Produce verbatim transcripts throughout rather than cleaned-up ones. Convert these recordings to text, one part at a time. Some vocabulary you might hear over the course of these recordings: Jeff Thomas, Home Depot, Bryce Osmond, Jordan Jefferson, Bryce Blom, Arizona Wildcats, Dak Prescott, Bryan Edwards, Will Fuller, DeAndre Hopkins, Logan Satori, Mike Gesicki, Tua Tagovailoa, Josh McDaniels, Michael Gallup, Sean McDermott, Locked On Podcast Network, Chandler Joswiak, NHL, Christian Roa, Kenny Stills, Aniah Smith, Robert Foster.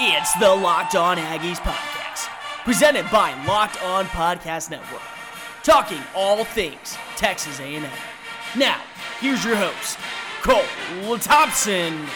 It's the Locked On Aggies podcast, presented by Locked On Podcast Network, talking all things Texas A and M. Now, here's your host, Cole Thompson.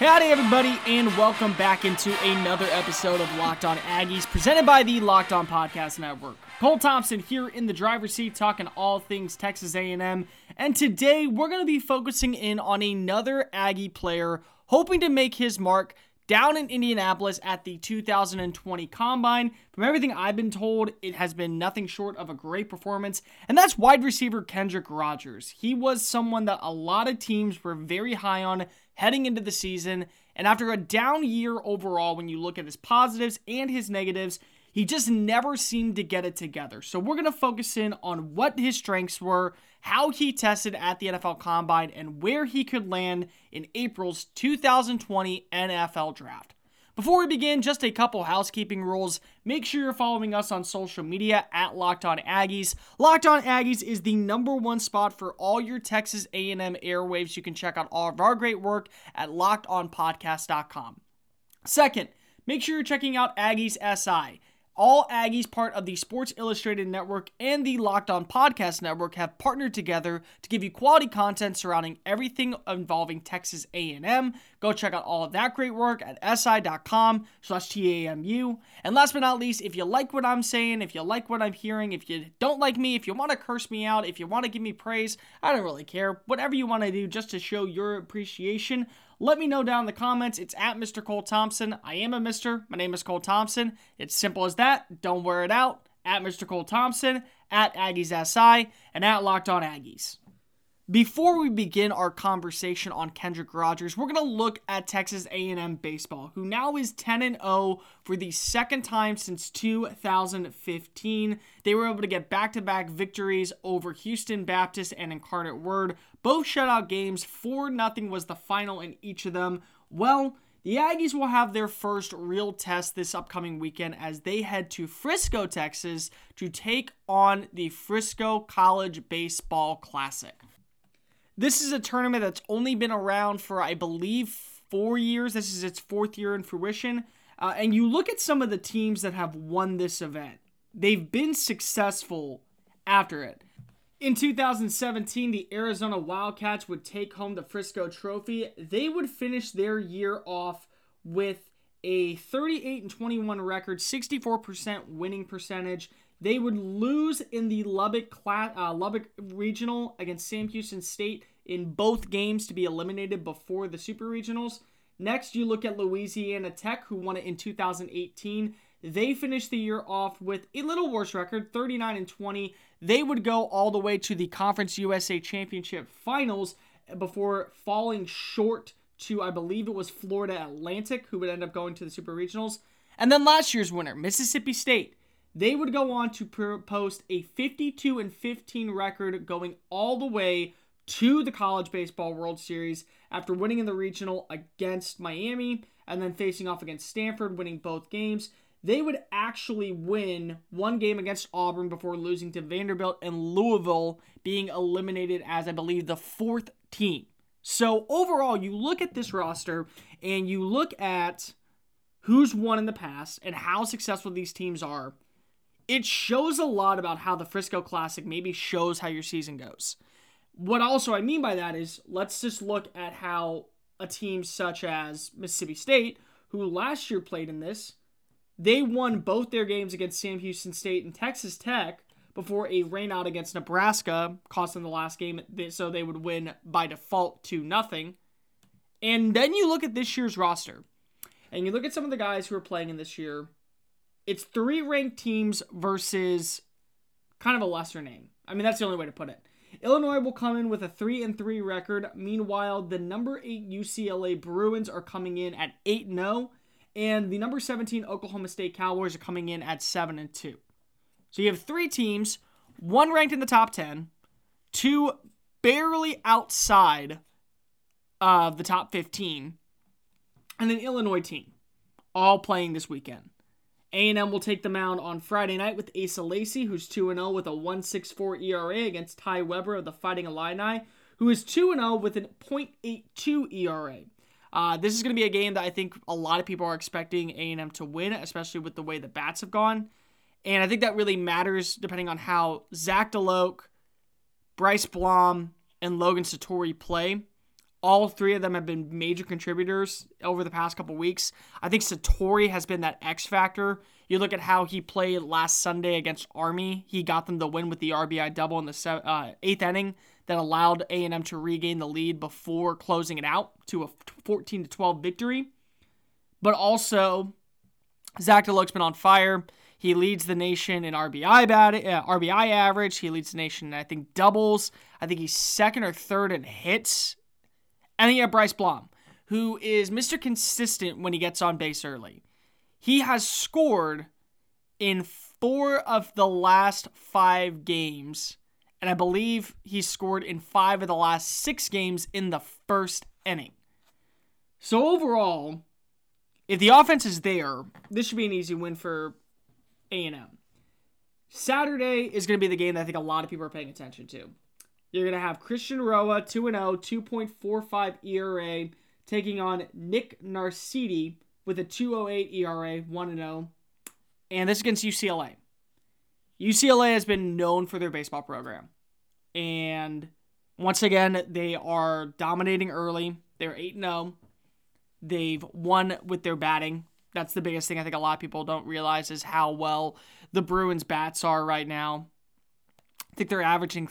Howdy, everybody, and welcome back into another episode of Locked On Aggies, presented by the Locked On Podcast Network. Cole Thompson here in the driver's seat, talking all things Texas A and M, and today we're going to be focusing in on another Aggie player hoping to make his mark down in Indianapolis at the two thousand twenty Combine. From everything I've been told, it has been nothing short of a great performance, and that's wide receiver Kendrick Rogers. He was someone that a lot of teams were very high on heading into the season, and after a down year overall, when you look at his positives and his negatives, he just never seemed to get it together. So we're going to focus in on what his strengths were, how he tested at the N F L Combine, and where he could land in April's two thousand twenty N F L Draft. Before we begin, just a couple housekeeping rules. Make sure you're following us on social media at Locked On Aggies. Locked On Aggies is the number one spot for all your Texas A and M airwaves. You can check out all of our great work at locked on podcast dot com. Second, make sure you're checking out Aggies S I. All Aggies, part of the Sports Illustrated Network and the Locked On Podcast Network, have partnered together to give you quality content surrounding everything involving Texas A and M. Go check out all of that great work at S I dot com slash T A M U. And last but not least, if you like what I'm saying, if you like what I'm hearing, if you don't like me, if you want to curse me out, if you want to give me praise, I don't really care. Whatever you want to do just to show your appreciation, let me know down in the comments. It's at Mister Cole Thompson. I am a mister. My name is Cole Thompson. It's simple as that. Don't wear it out. At Mister Cole Thompson, at Aggies S I, and at Locked On Aggies. Before we begin our conversation on Kendrick Rogers, we're going to look at Texas A and M baseball, who now is ten and oh for the second time since two thousand fifteen. They were able to get back-to-back victories over Houston Baptist and Incarnate Word. Both shutout games, four nothing was the final in each of them. Well, the Aggies will have their first real test this upcoming weekend as they head to Frisco, Texas to take on the Frisco College Baseball Classic. This is a tournament that's only been around for, I believe, four years. This is its fourth year in fruition. Uh, and you look at some of the teams that have won this event. They've been successful after it. In two thousand seventeen, the Arizona Wildcats would take home the Frisco Trophy. They would finish their year off with a thirty-eight and twenty-one record, sixty-four percent winning percentage. They would lose in the Lubbock, class, uh, Lubbock Regional against Sam Houston State in both games to be eliminated before the Super Regionals. Next, you look at Louisiana Tech, who won it in two thousand eighteen. They finished the year off with a little worse record, thirty-nine and twenty. They would go all the way to the Conference U S A Championship Finals before falling short to, I believe it was Florida Atlantic, who would end up going to the Super Regionals. And then last year's winner, Mississippi State. They would go on to post a fifty-two and fifteen record going all the way to the College Baseball World Series after winning in the regional against Miami and then facing off against Stanford, winning both games. They would actually win one game against Auburn before losing to Vanderbilt and Louisville, being eliminated as, I believe, the fourth team. So overall, you look at this roster and you look at who's won in the past and how successful these teams are. It shows a lot about how the Frisco Classic maybe shows how your season goes. What also I mean by that is, let's just look at how a team such as Mississippi State, who last year played in this, they won both their games against Sam Houston State and Texas Tech before a rainout against Nebraska cost them the last game, so they would win by default two nothing. And then you look at this year's roster, and you look at some of the guys who are playing in this year. It's three ranked teams versus kind of a lesser name. I mean, that's the only way to put it. Illinois will come in with a three and three record. Meanwhile, the number eight U C L A Bruins are coming in at eight and oh. And the number seventeen Oklahoma State Cowboys are coming in at seven and two. So you have three teams, one ranked in the top ten, two barely outside of the top fifteen, and an Illinois team all playing this weekend. A and M will take the mound on Friday night with Asa Lacy, who's two and oh with a one point six four E R A against Ty Weber of the Fighting Illini, who is two and oh with a point eight two E R A. Uh, this is going to be a game that I think a lot of people are expecting A and M to win, especially with the way the bats have gone. And I think that really matters depending on how Zach Deloach, Bryce Blom, and Logan Satori play. All three of them have been major contributors over the past couple weeks. I think Satori has been that X factor. You look at how he played last Sunday against Army. He got them the win with the R B I double in the seven, uh, eighth inning that allowed A and M to regain the lead before closing it out to a fourteen to twelve victory. But also, Zach Deloach's been on fire. He leads the nation in R B I bat, uh, R B I average. He leads the nation in, I think, doubles. I think he's second or third in hits. And then you have Bryce Blom, who is Mister Consistent when he gets on base early. He has scored in four of the last five games, and I believe he scored in five of the last six games in the first inning. So overall, if the offense is there, this should be an easy win for A and M. Saturday is going to be the game that I think a lot of people are paying attention to. You're going to have Christian Roa, two and oh, two point four five E R A, taking on Nick Narcidi with a two point oh eight E R A, one and oh. And this is against U C L A. U C L A has been known for their baseball program. And once again, they are dominating early. They're eight and oh. They've won with their batting. That's the biggest thing I think a lot of people don't realize is how well the Bruins' bats are right now. I think they're averaging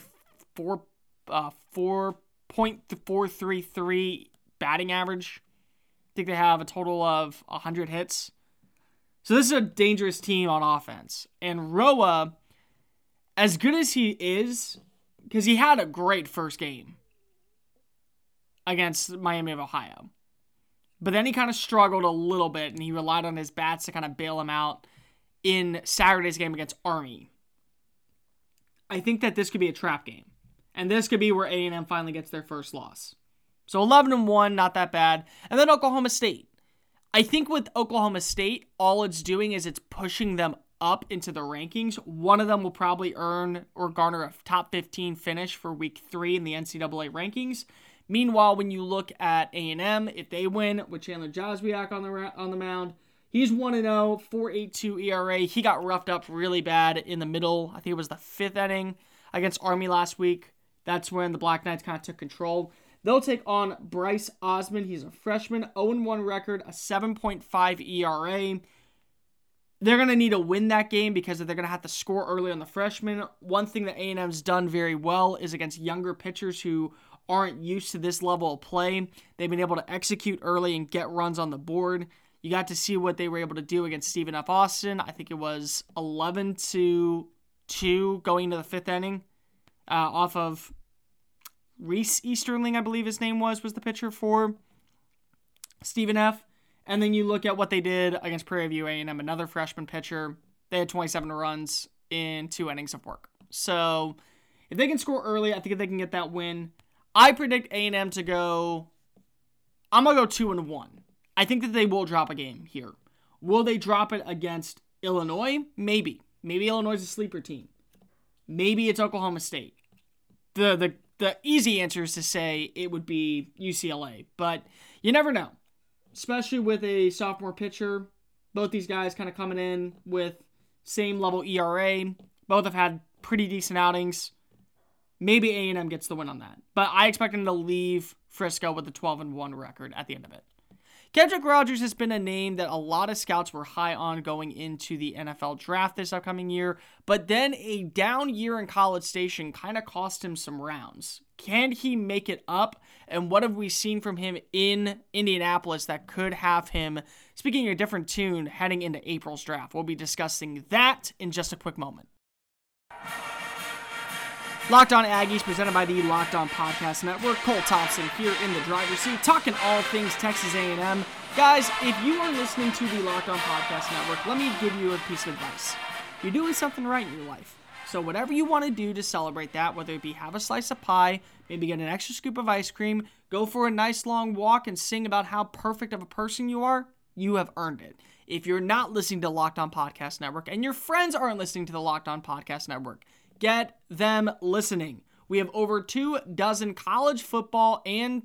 Four, uh, four point four three three batting average. I think they have a total of one hundred hits. So this is a dangerous team on offense. And Roa, as good as he is, because he had a great first game against Miami of Ohio. But then he kind of struggled a little bit, and he relied on his bats to kind of bail him out in Saturday's game against Army. I think that this could be a trap game. And this could be where A and M finally gets their first loss. So eleven and one, not that bad. And then Oklahoma State. I think with Oklahoma State, all it's doing is it's pushing them up into the rankings. One of them will probably earn or garner a top fifteen finish for week three in the N C double A rankings. Meanwhile, when you look at A and M, if they win with Chandler Joswiak on the on the mound, he's one and oh, four point eight two E R A. He got roughed up really bad in the middle. I think it was the fifth inning against Army last week. That's when the Black Knights kind of took control. They'll take on Bryce Osmond. He's a freshman, oh and one record, a seven point five E R A. They're going to need to win that game because they're going to have to score early on the freshman. One thing that A and M's done very well is against younger pitchers who aren't used to this level of play. They've been able to execute early and get runs on the board. You got to see what they were able to do against Stephen F. Austin. I think it was eleven to two going into the fifth inning. Uh, off of Reese Easterling, I believe his name was, was the pitcher for Stephen F. And then you look at what they did against Prairie View A and M, another freshman pitcher. They had twenty-seven runs in two innings of work. So if they can score early, I think if they can get that win, I predict A and M to go, I'm going to go two and one. I think that they will drop a game here. Will they drop it against Illinois? Maybe. Maybe Illinois is a sleeper team. Maybe it's Oklahoma State. The, the the easy answer is to say it would be U C L A, but you never know, especially with a sophomore pitcher. Both these guys kind of coming in with same level E R A. Both have had pretty decent outings. Maybe A and M gets the win on that, but I expect them to leave Frisco with a twelve and one record at the end of it. Kendrick Rogers has been a name that a lot of scouts were high on going into the N F L draft this upcoming year, but then a down year in College Station kind of cost him some rounds. Can he make it up? And what have we seen from him in Indianapolis that could have him speaking a different tune heading into April's draft? We'll be discussing that in just a quick moment. Locked On Aggies, presented by the Locked On Podcast Network. Cole Thompson here in the driver's seat, talking all things Texas A and M. Guys, if you are listening to the Locked On Podcast Network, let me give you a piece of advice. You're doing something right in your life. So whatever you want to do to celebrate that, whether it be have a slice of pie, maybe get an extra scoop of ice cream, go for a nice long walk and sing about how perfect of a person you are, you have earned it. If you're not listening to Locked On Podcast Network and your friends aren't listening to the Locked On Podcast Network, get them listening. We have over two dozen college football and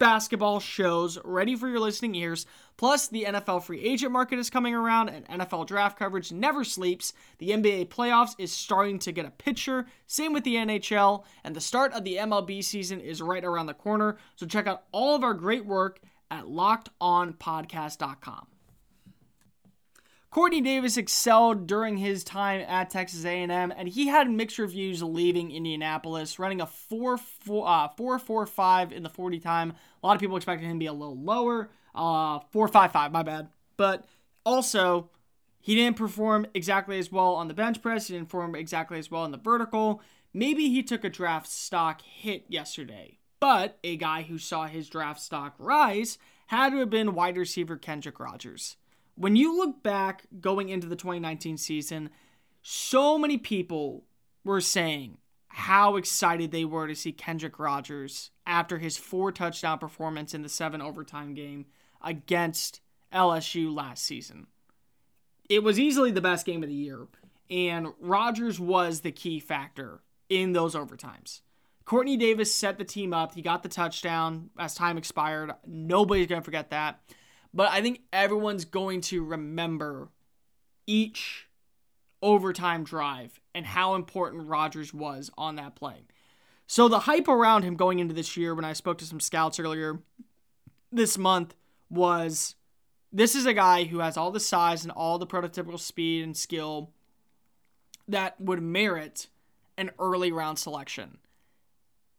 basketball shows ready for your listening ears. Plus, the N F L free agent market is coming around, and N F L draft coverage never sleeps. The N B A playoffs is starting to get a picture. Same with the N H L, and the start of the M L B season is right around the corner. So check out all of our great work at locked on podcast dot com. Courtney Davis excelled during his time at Texas A and M, and he had mixed reviews leaving Indianapolis, running a four four five in the forty time. A lot of people expected him to be a little lower, uh, four five five, my bad. But also, he didn't perform exactly as well on the bench press. He didn't perform exactly as well in the vertical. Maybe he took a draft stock hit yesterday, but a guy who saw his draft stock rise had to have been wide receiver Kendrick Rogers. When you look back going into the twenty nineteen season, so many people were saying how excited they were to see Kendrick Rogers after his four touchdown performance in the seven overtime game against L S U last season. It was easily the best game of the year, and Rogers was the key factor in those overtimes. Courtney Davis set the team up. He got the touchdown as time expired. Nobody's going to forget that. But I think everyone's going to remember each overtime drive and how important Rodgers was on that play. So the hype around him going into this year, when I spoke to some scouts earlier this month, was this is a guy who has all the size and all the prototypical speed and skill that would merit an early round selection.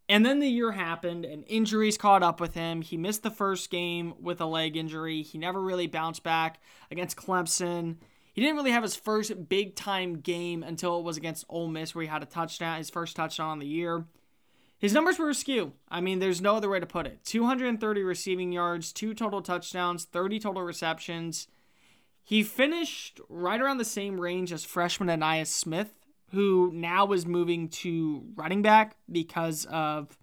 And then the year happened, and injuries caught up with him. He missed the first game with a leg injury. He never really bounced back against Clemson. He didn't really have his first big-time game until it was against Ole Miss, where he had a touchdown, his first touchdown on the year. His numbers were askew. I mean, there's no other way to put it. two hundred thirty receiving yards, two total touchdowns, thirty total receptions. He finished right around the same range as freshman Aniah Smith, who now is moving to running back because of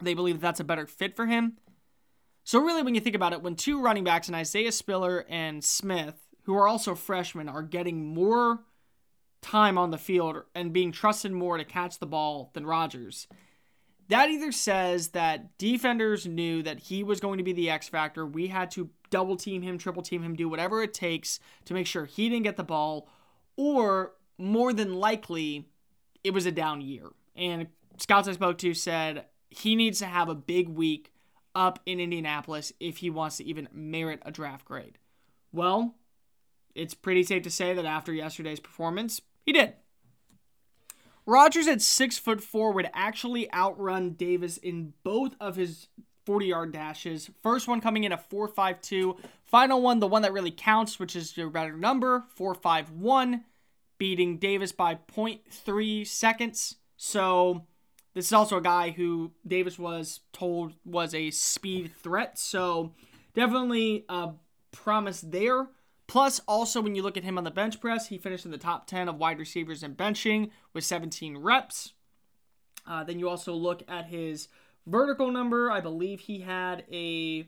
they believe that that's a better fit for him. So really, when you think about it, when two running backs, and Isaiah Spiller and Smith, who are also freshmen, are getting more time on the field and being trusted more to catch the ball than Rodgers, that either says that defenders knew that he was going to be the X factor. We had to double team him, triple team him, do whatever it takes to make sure he didn't get the ball, or more than likely, it was a down year. And scouts I spoke to said he needs to have a big week up in Indianapolis if he wants to even merit a draft grade. Well, it's pretty safe to say that after yesterday's performance, he did. Rodgers at six foot four would actually outrun Davis in both of his forty-yard dashes. First one coming in at four five two. Final one, the one that really counts, which is your better number, four five one. Beating Davis by zero point three seconds. So this is also a guy who Davis was told was a speed threat. So definitely a promise there. Plus, also, when you look at him on the bench press, he finished in the top ten of wide receivers in benching with seventeen reps. Uh, then you also look at his vertical number. I believe he had a...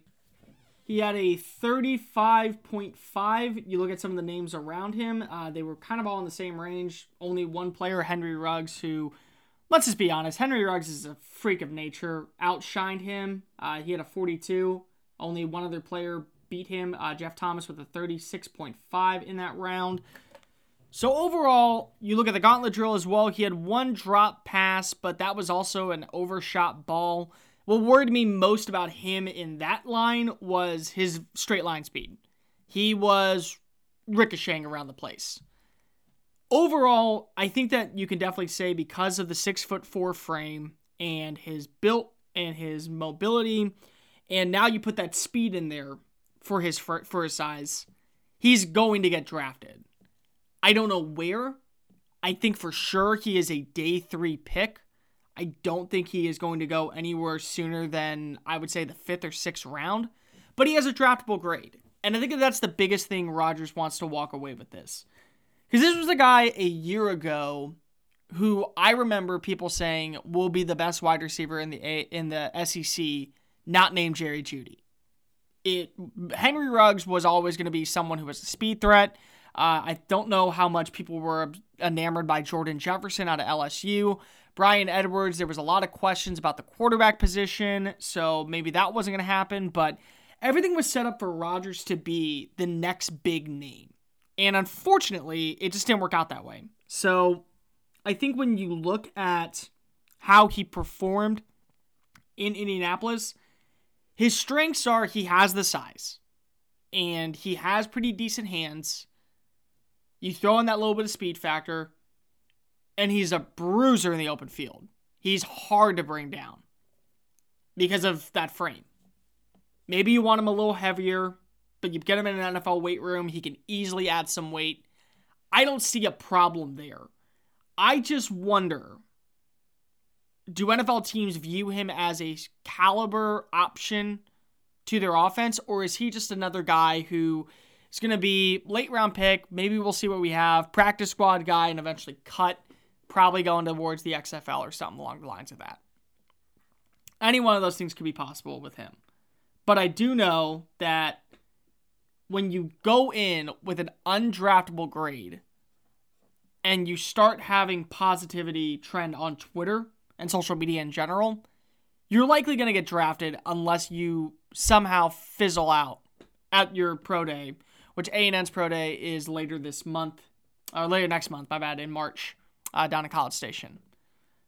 He had a thirty-five point five. You look at some of the names around him. Uh, they were kind of all in the same range. Only one player, Henry Ruggs, who, let's just be honest, Henry Ruggs is a freak of nature, outshined him. Uh, he had a forty-two. Only one other player beat him, uh, Jeff Thomas, with a thirty-six point five in that round. So overall, you look at the gauntlet drill as well. He had one drop pass, but that was also an overshot ball. What worried me most about him in that line was his straight line speed. He was ricocheting around the place. Overall, I think that you can definitely say, because of the six foot four frame and his build and his mobility, and now you put that speed in there for his for, for his size, he's going to get drafted. I don't know where. I think for sure he is a day three pick. I don't think he is going to go anywhere sooner than, I would say, the fifth or sixth round. But he has a draftable grade. And I think that's the biggest thing Rodgers wants to walk away with this. Because this was a guy a year ago who I remember people saying will be the best wide receiver in the in the S E C, not named Jerry Jeudy. It Henry Ruggs was always going to be someone who was a speed threat. Uh, I don't know how much people were enamored by Jordan Jefferson out of L S U. Bryan Edwards, there was a lot of questions about the quarterback position, so maybe that wasn't going to happen, but everything was set up for Rodgers to be the next big name. And unfortunately, it just didn't work out that way. So I think when you look at how he performed in Indianapolis, his strengths are he has the size and he has pretty decent hands. You throw in that little bit of speed factor, and he's a bruiser in the open field. He's hard to bring down because of that frame. Maybe you want him a little heavier, but you get him in an N F L weight room. He can easily add some weight. I don't see a problem there. I just wonder, do N F L teams view him as a caliber option to their offense, or is he just another guy who is going to be late round pick? Maybe we'll see what we have. Practice squad guy and eventually cut. Probably going towards the X F L or something along the lines of that. Any one of those things could be possible with him. But I do know that when you go in with an undraftable grade and you start having positivity trend on Twitter and social media in general, you're likely going to get drafted unless you somehow fizzle out at your pro day, which A and M's pro day is later this month, or later next month, my bad, in March. Uh, down at College Station.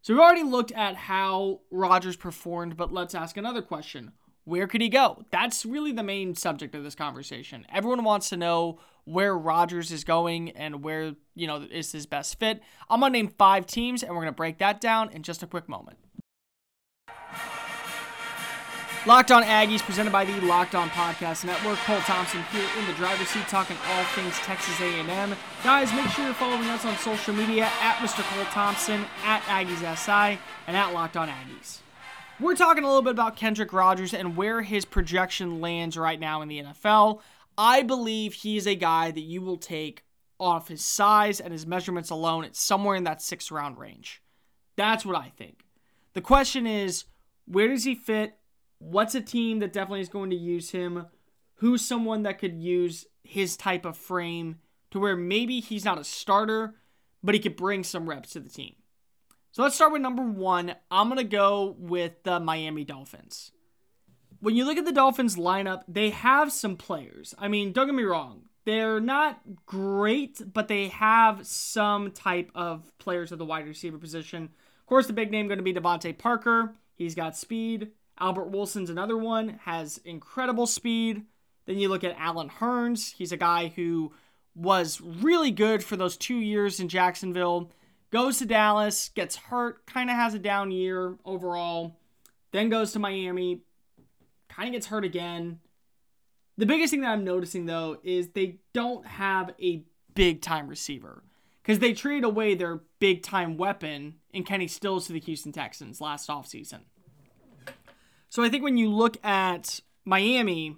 So we've already looked at how Rodgers performed, but let's ask another question. Where could he go? That's really the main subject of this conversation. Everyone wants to know where Rodgers is going and where, you know, is his best fit. I'm going to name five teams, and we're going to break that down in just a quick moment. Locked On Aggies, presented by the Locked On Podcast Network. Cole Thompson here in the driver's seat talking all things Texas A and M. Guys, make sure you're following us on social media at Mister Cole Thompson, at Aggies S I, and at Locked On Aggies. We're talking a little bit about Kendrick Rogers and where his projection lands right now in the N F L. I believe he's a guy that you will take off his size and his measurements alone. It's somewhere in that six-round range. That's what I think. The question is, where does he fit? What's a team that definitely is going to use him? Who's someone that could use his type of frame to where maybe he's not a starter, but he could bring some reps to the team? So let's start with number one. I'm going to go with the Miami Dolphins. When you look at the Dolphins lineup, they have some players. I mean, don't get me wrong. They're not great, but they have some type of players at the wide receiver position. Of course, the big name going to be Devontae Parker. He's got speed. Albert Wilson's another one, has incredible speed. Then you look at Allen Hurns. He's a guy who was really good for those two years in Jacksonville. Goes to Dallas, gets hurt, kind of has a down year overall. Then goes to Miami, kind of gets hurt again. The biggest thing that I'm noticing, though, is they don't have a big-time receiver because they traded away their big-time weapon in Kenny Stills to the Houston Texans last offseason. So I think when you look at Miami,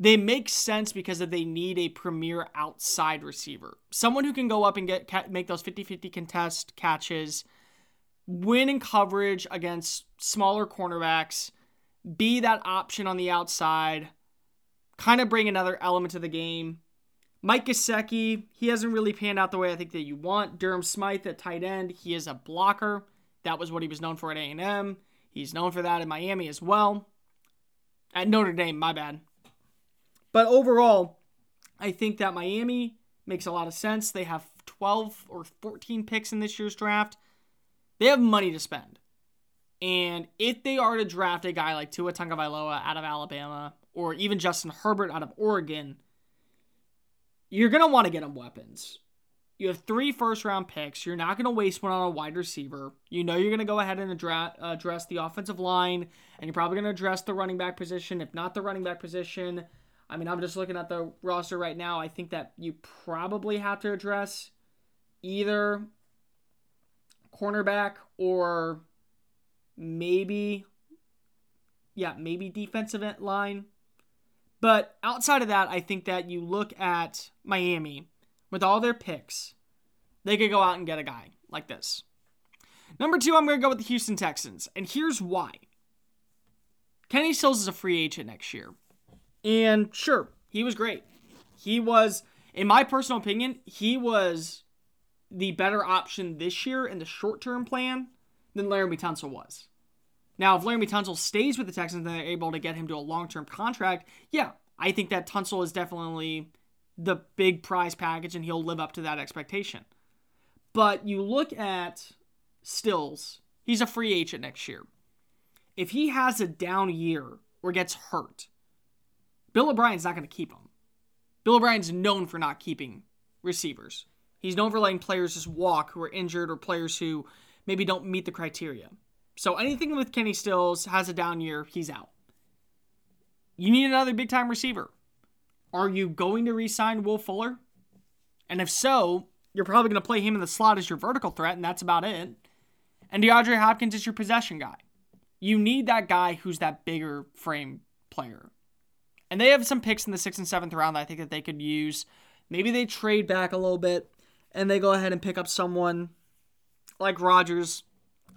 they make sense because they need a premier outside receiver. Someone who can go up and get make those fifty-fifty contest catches, win in coverage against smaller cornerbacks, be that option on the outside, kind of bring another element to the game. Mike Gesicki, he hasn't really panned out the way I think that you want. Durham Smythe at tight end, he is a blocker. That was what he was known for at A and M. He's known for that in Miami as well. At Notre Dame, my bad. But overall, I think that Miami makes a lot of sense. They have twelve or fourteen picks in this year's draft. They have money to spend. And if they are to draft a guy like Tua Tagovailoa out of Alabama or even Justin Herbert out of Oregon, you're going to want to get him weapons. You have three first-round picks. You're not going to waste one on a wide receiver. You know you're going to go ahead and address the offensive line, and you're probably going to address the running back position, if not the running back position. I mean, I'm just looking at the roster right now. I think that you probably have to address either cornerback or maybe, yeah, maybe defensive line. But outside of that, I think that you look at Miami. With all their picks, they could go out and get a guy like this. Number two, I'm going to go with the Houston Texans. And here's why. Kenny Stills is a free agent next year. And sure, he was great. He was in my personal opinion, he was the better option this year in the short-term plan than Laramie Tunsel was. Now, if Laramie Tunsel stays with the Texans and they're able to get him to a long-term contract, yeah, I think that Tunsel is definitely the big prize package and he'll live up to that expectation. But you look at Stills, he's a free agent next year. If he has a down year or gets hurt, Bill O'Brien's not going to keep him. Bill O'Brien's known for not keeping receivers. He's known for letting players just walk who are injured or players who maybe don't meet the criteria. So anything with Kenny Stills has a down year, he's out. You need another big-time receiver. Are you going to re-sign Will Fuller? And if so, you're probably going to play him in the slot as your vertical threat, and that's about it. And DeAndre Hopkins is your possession guy. You need that guy who's that bigger frame player. And they have some picks in the sixth and seventh round that I think that they could use. Maybe they trade back a little bit, and they go ahead and pick up someone like Rogers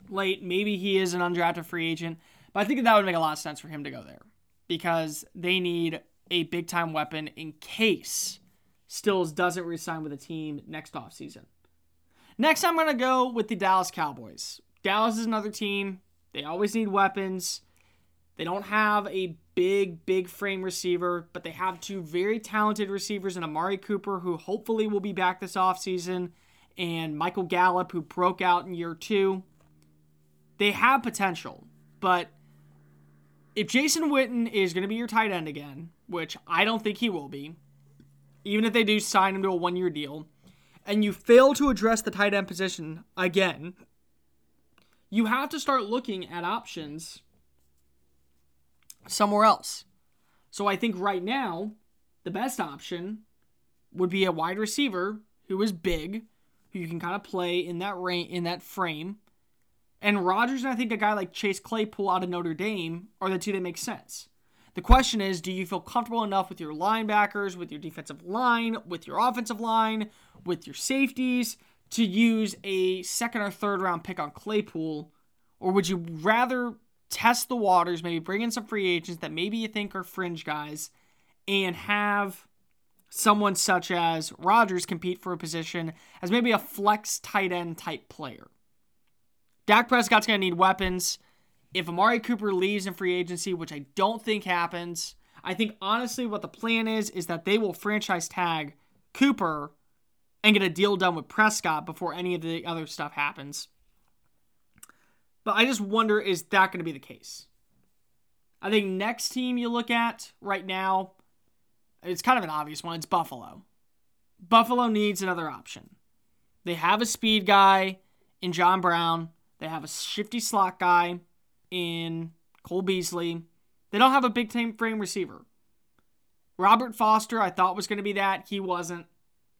late. Maybe he is an undrafted free agent. But I think that, that would make a lot of sense for him to go there, because they need a big-time weapon in case Stills doesn't re-sign with a team next offseason. Next, I'm going to go with the Dallas Cowboys. Dallas is another team. They always need weapons. They don't have a big, big frame receiver, but they have two very talented receivers in Amari Cooper, who hopefully will be back this offseason, and Michael Gallup, who broke out in year two. They have potential, but if Jason Witten is going to be your tight end again, which I don't think he will be, even if they do sign him to a one-year deal, and you fail to address the tight end position again, you have to start looking at options somewhere else. So I think right now, the best option would be a wide receiver who is big, who you can kind of play in that ra- in that frame. And Rodgers and I think a guy like Chase Claypool out of Notre Dame are the two that make sense. The question is, do you feel comfortable enough with your linebackers, with your defensive line, with your offensive line, with your safeties, to use a second or third round pick on Claypool? Or would you rather test the waters, maybe bring in some free agents that maybe you think are fringe guys, and have someone such as Rodgers compete for a position as maybe a flex tight end type player? Dak Prescott's going to need weapons. If Amari Cooper leaves in free agency, which I don't think happens, I think honestly what the plan is is that they will franchise tag Cooper and get a deal done with Prescott before any of the other stuff happens. But I just wonder, is that going to be the case? I think next team you look at right now, it's kind of an obvious one. It's Buffalo. Buffalo needs another option. They have a speed guy in John Brown. They have a shifty slot guy in Cole Beasley. They don't have a big time frame receiver. Robert Foster, I thought was going to be that. He wasn't.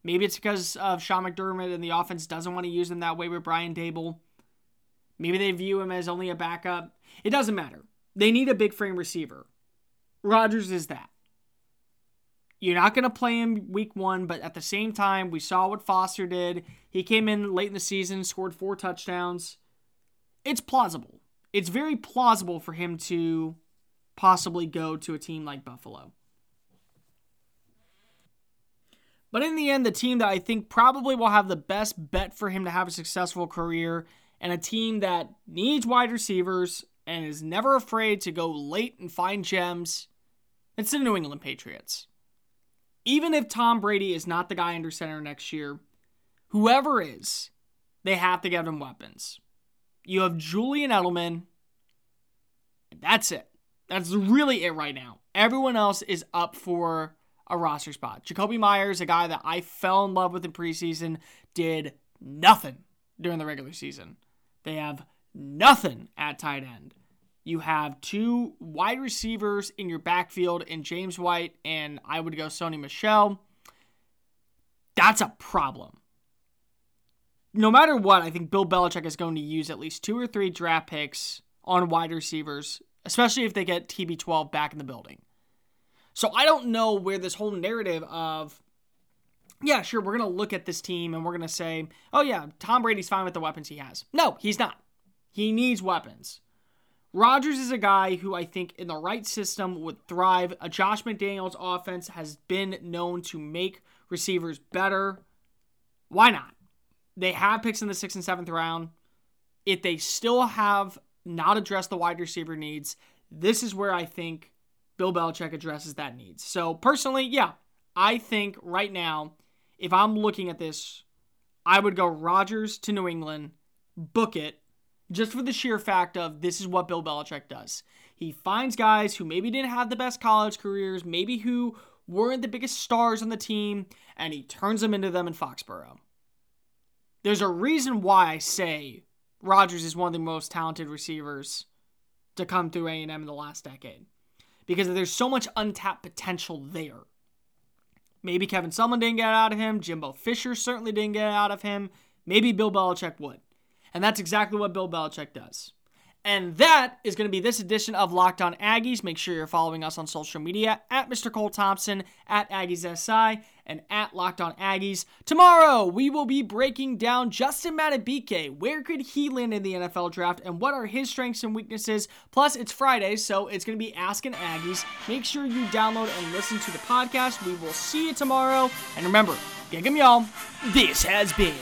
Maybe it's because of Sean McDermott and the offense doesn't want to use him that way with Brian Dable. Maybe they view him as only a backup. It doesn't matter. They need a big frame receiver. Rodgers is that. You're not going to play him week one, but at the same time, we saw what Foster did. He came in late in the season, scored four touchdowns. It's plausible. It's very plausible for him to possibly go to a team like Buffalo. But in the end, the team that I think probably will have the best bet for him to have a successful career, and a team that needs wide receivers and is never afraid to go late and find gems, it's the New England Patriots. Even if Tom Brady is not the guy under center next year, whoever is, they have to give him weapons. You have Julian Edelman, and that's it. That's really it right now. Everyone else is up for a roster spot. Jacoby Myers, a guy that I fell in love with in preseason, did nothing during the regular season. They have nothing at tight end. You have two wide receivers in your backfield in James White, and I would go Sony Michel. That's a problem. No matter what, I think Bill Belichick is going to use at least two or three draft picks on wide receivers, especially if they get T B twelve back in the building. So I don't know where this whole narrative of, yeah, sure, we're going to look at this team and we're going to say, oh yeah, Tom Brady's fine with the weapons he has. No, he's not. He needs weapons. Rogers is a guy who I think in the right system would thrive. A Josh McDaniels offense has been known to make receivers better. Why not? They have picks in the sixth and seventh round. If they still have not addressed the wide receiver needs, this is where I think Bill Belichick addresses that need. So personally, yeah, I think right now, if I'm looking at this, I would go Rodgers to New England, book it, just for the sheer fact of this is what Bill Belichick does. He finds guys who maybe didn't have the best college careers, maybe who weren't the biggest stars on the team, and he turns them into them in Foxborough. There's a reason why I say Rodgers is one of the most talented receivers to come through A and M in the last decade, because there's so much untapped potential there. Maybe Kevin Sumlin didn't get out of him. Jimbo Fisher certainly didn't get out of him. Maybe Bill Belichick would. And that's exactly what Bill Belichick does. And that is going to be this edition of Locked On Aggies. Make sure you're following us on social media at Mister Cole Thompson, at Aggies S I, and at Locked On Aggies. Tomorrow, we will be breaking down Justin Madubuike. Where could he land in the N F L draft, and what are his strengths and weaknesses? Plus, it's Friday, so it's going to be Askin' Aggies. Make sure you download and listen to the podcast. We will see you tomorrow. And remember, gig 'em, y'all. This has been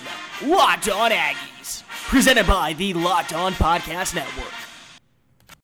Locked On Aggies, presented by the Locked On Podcast Network.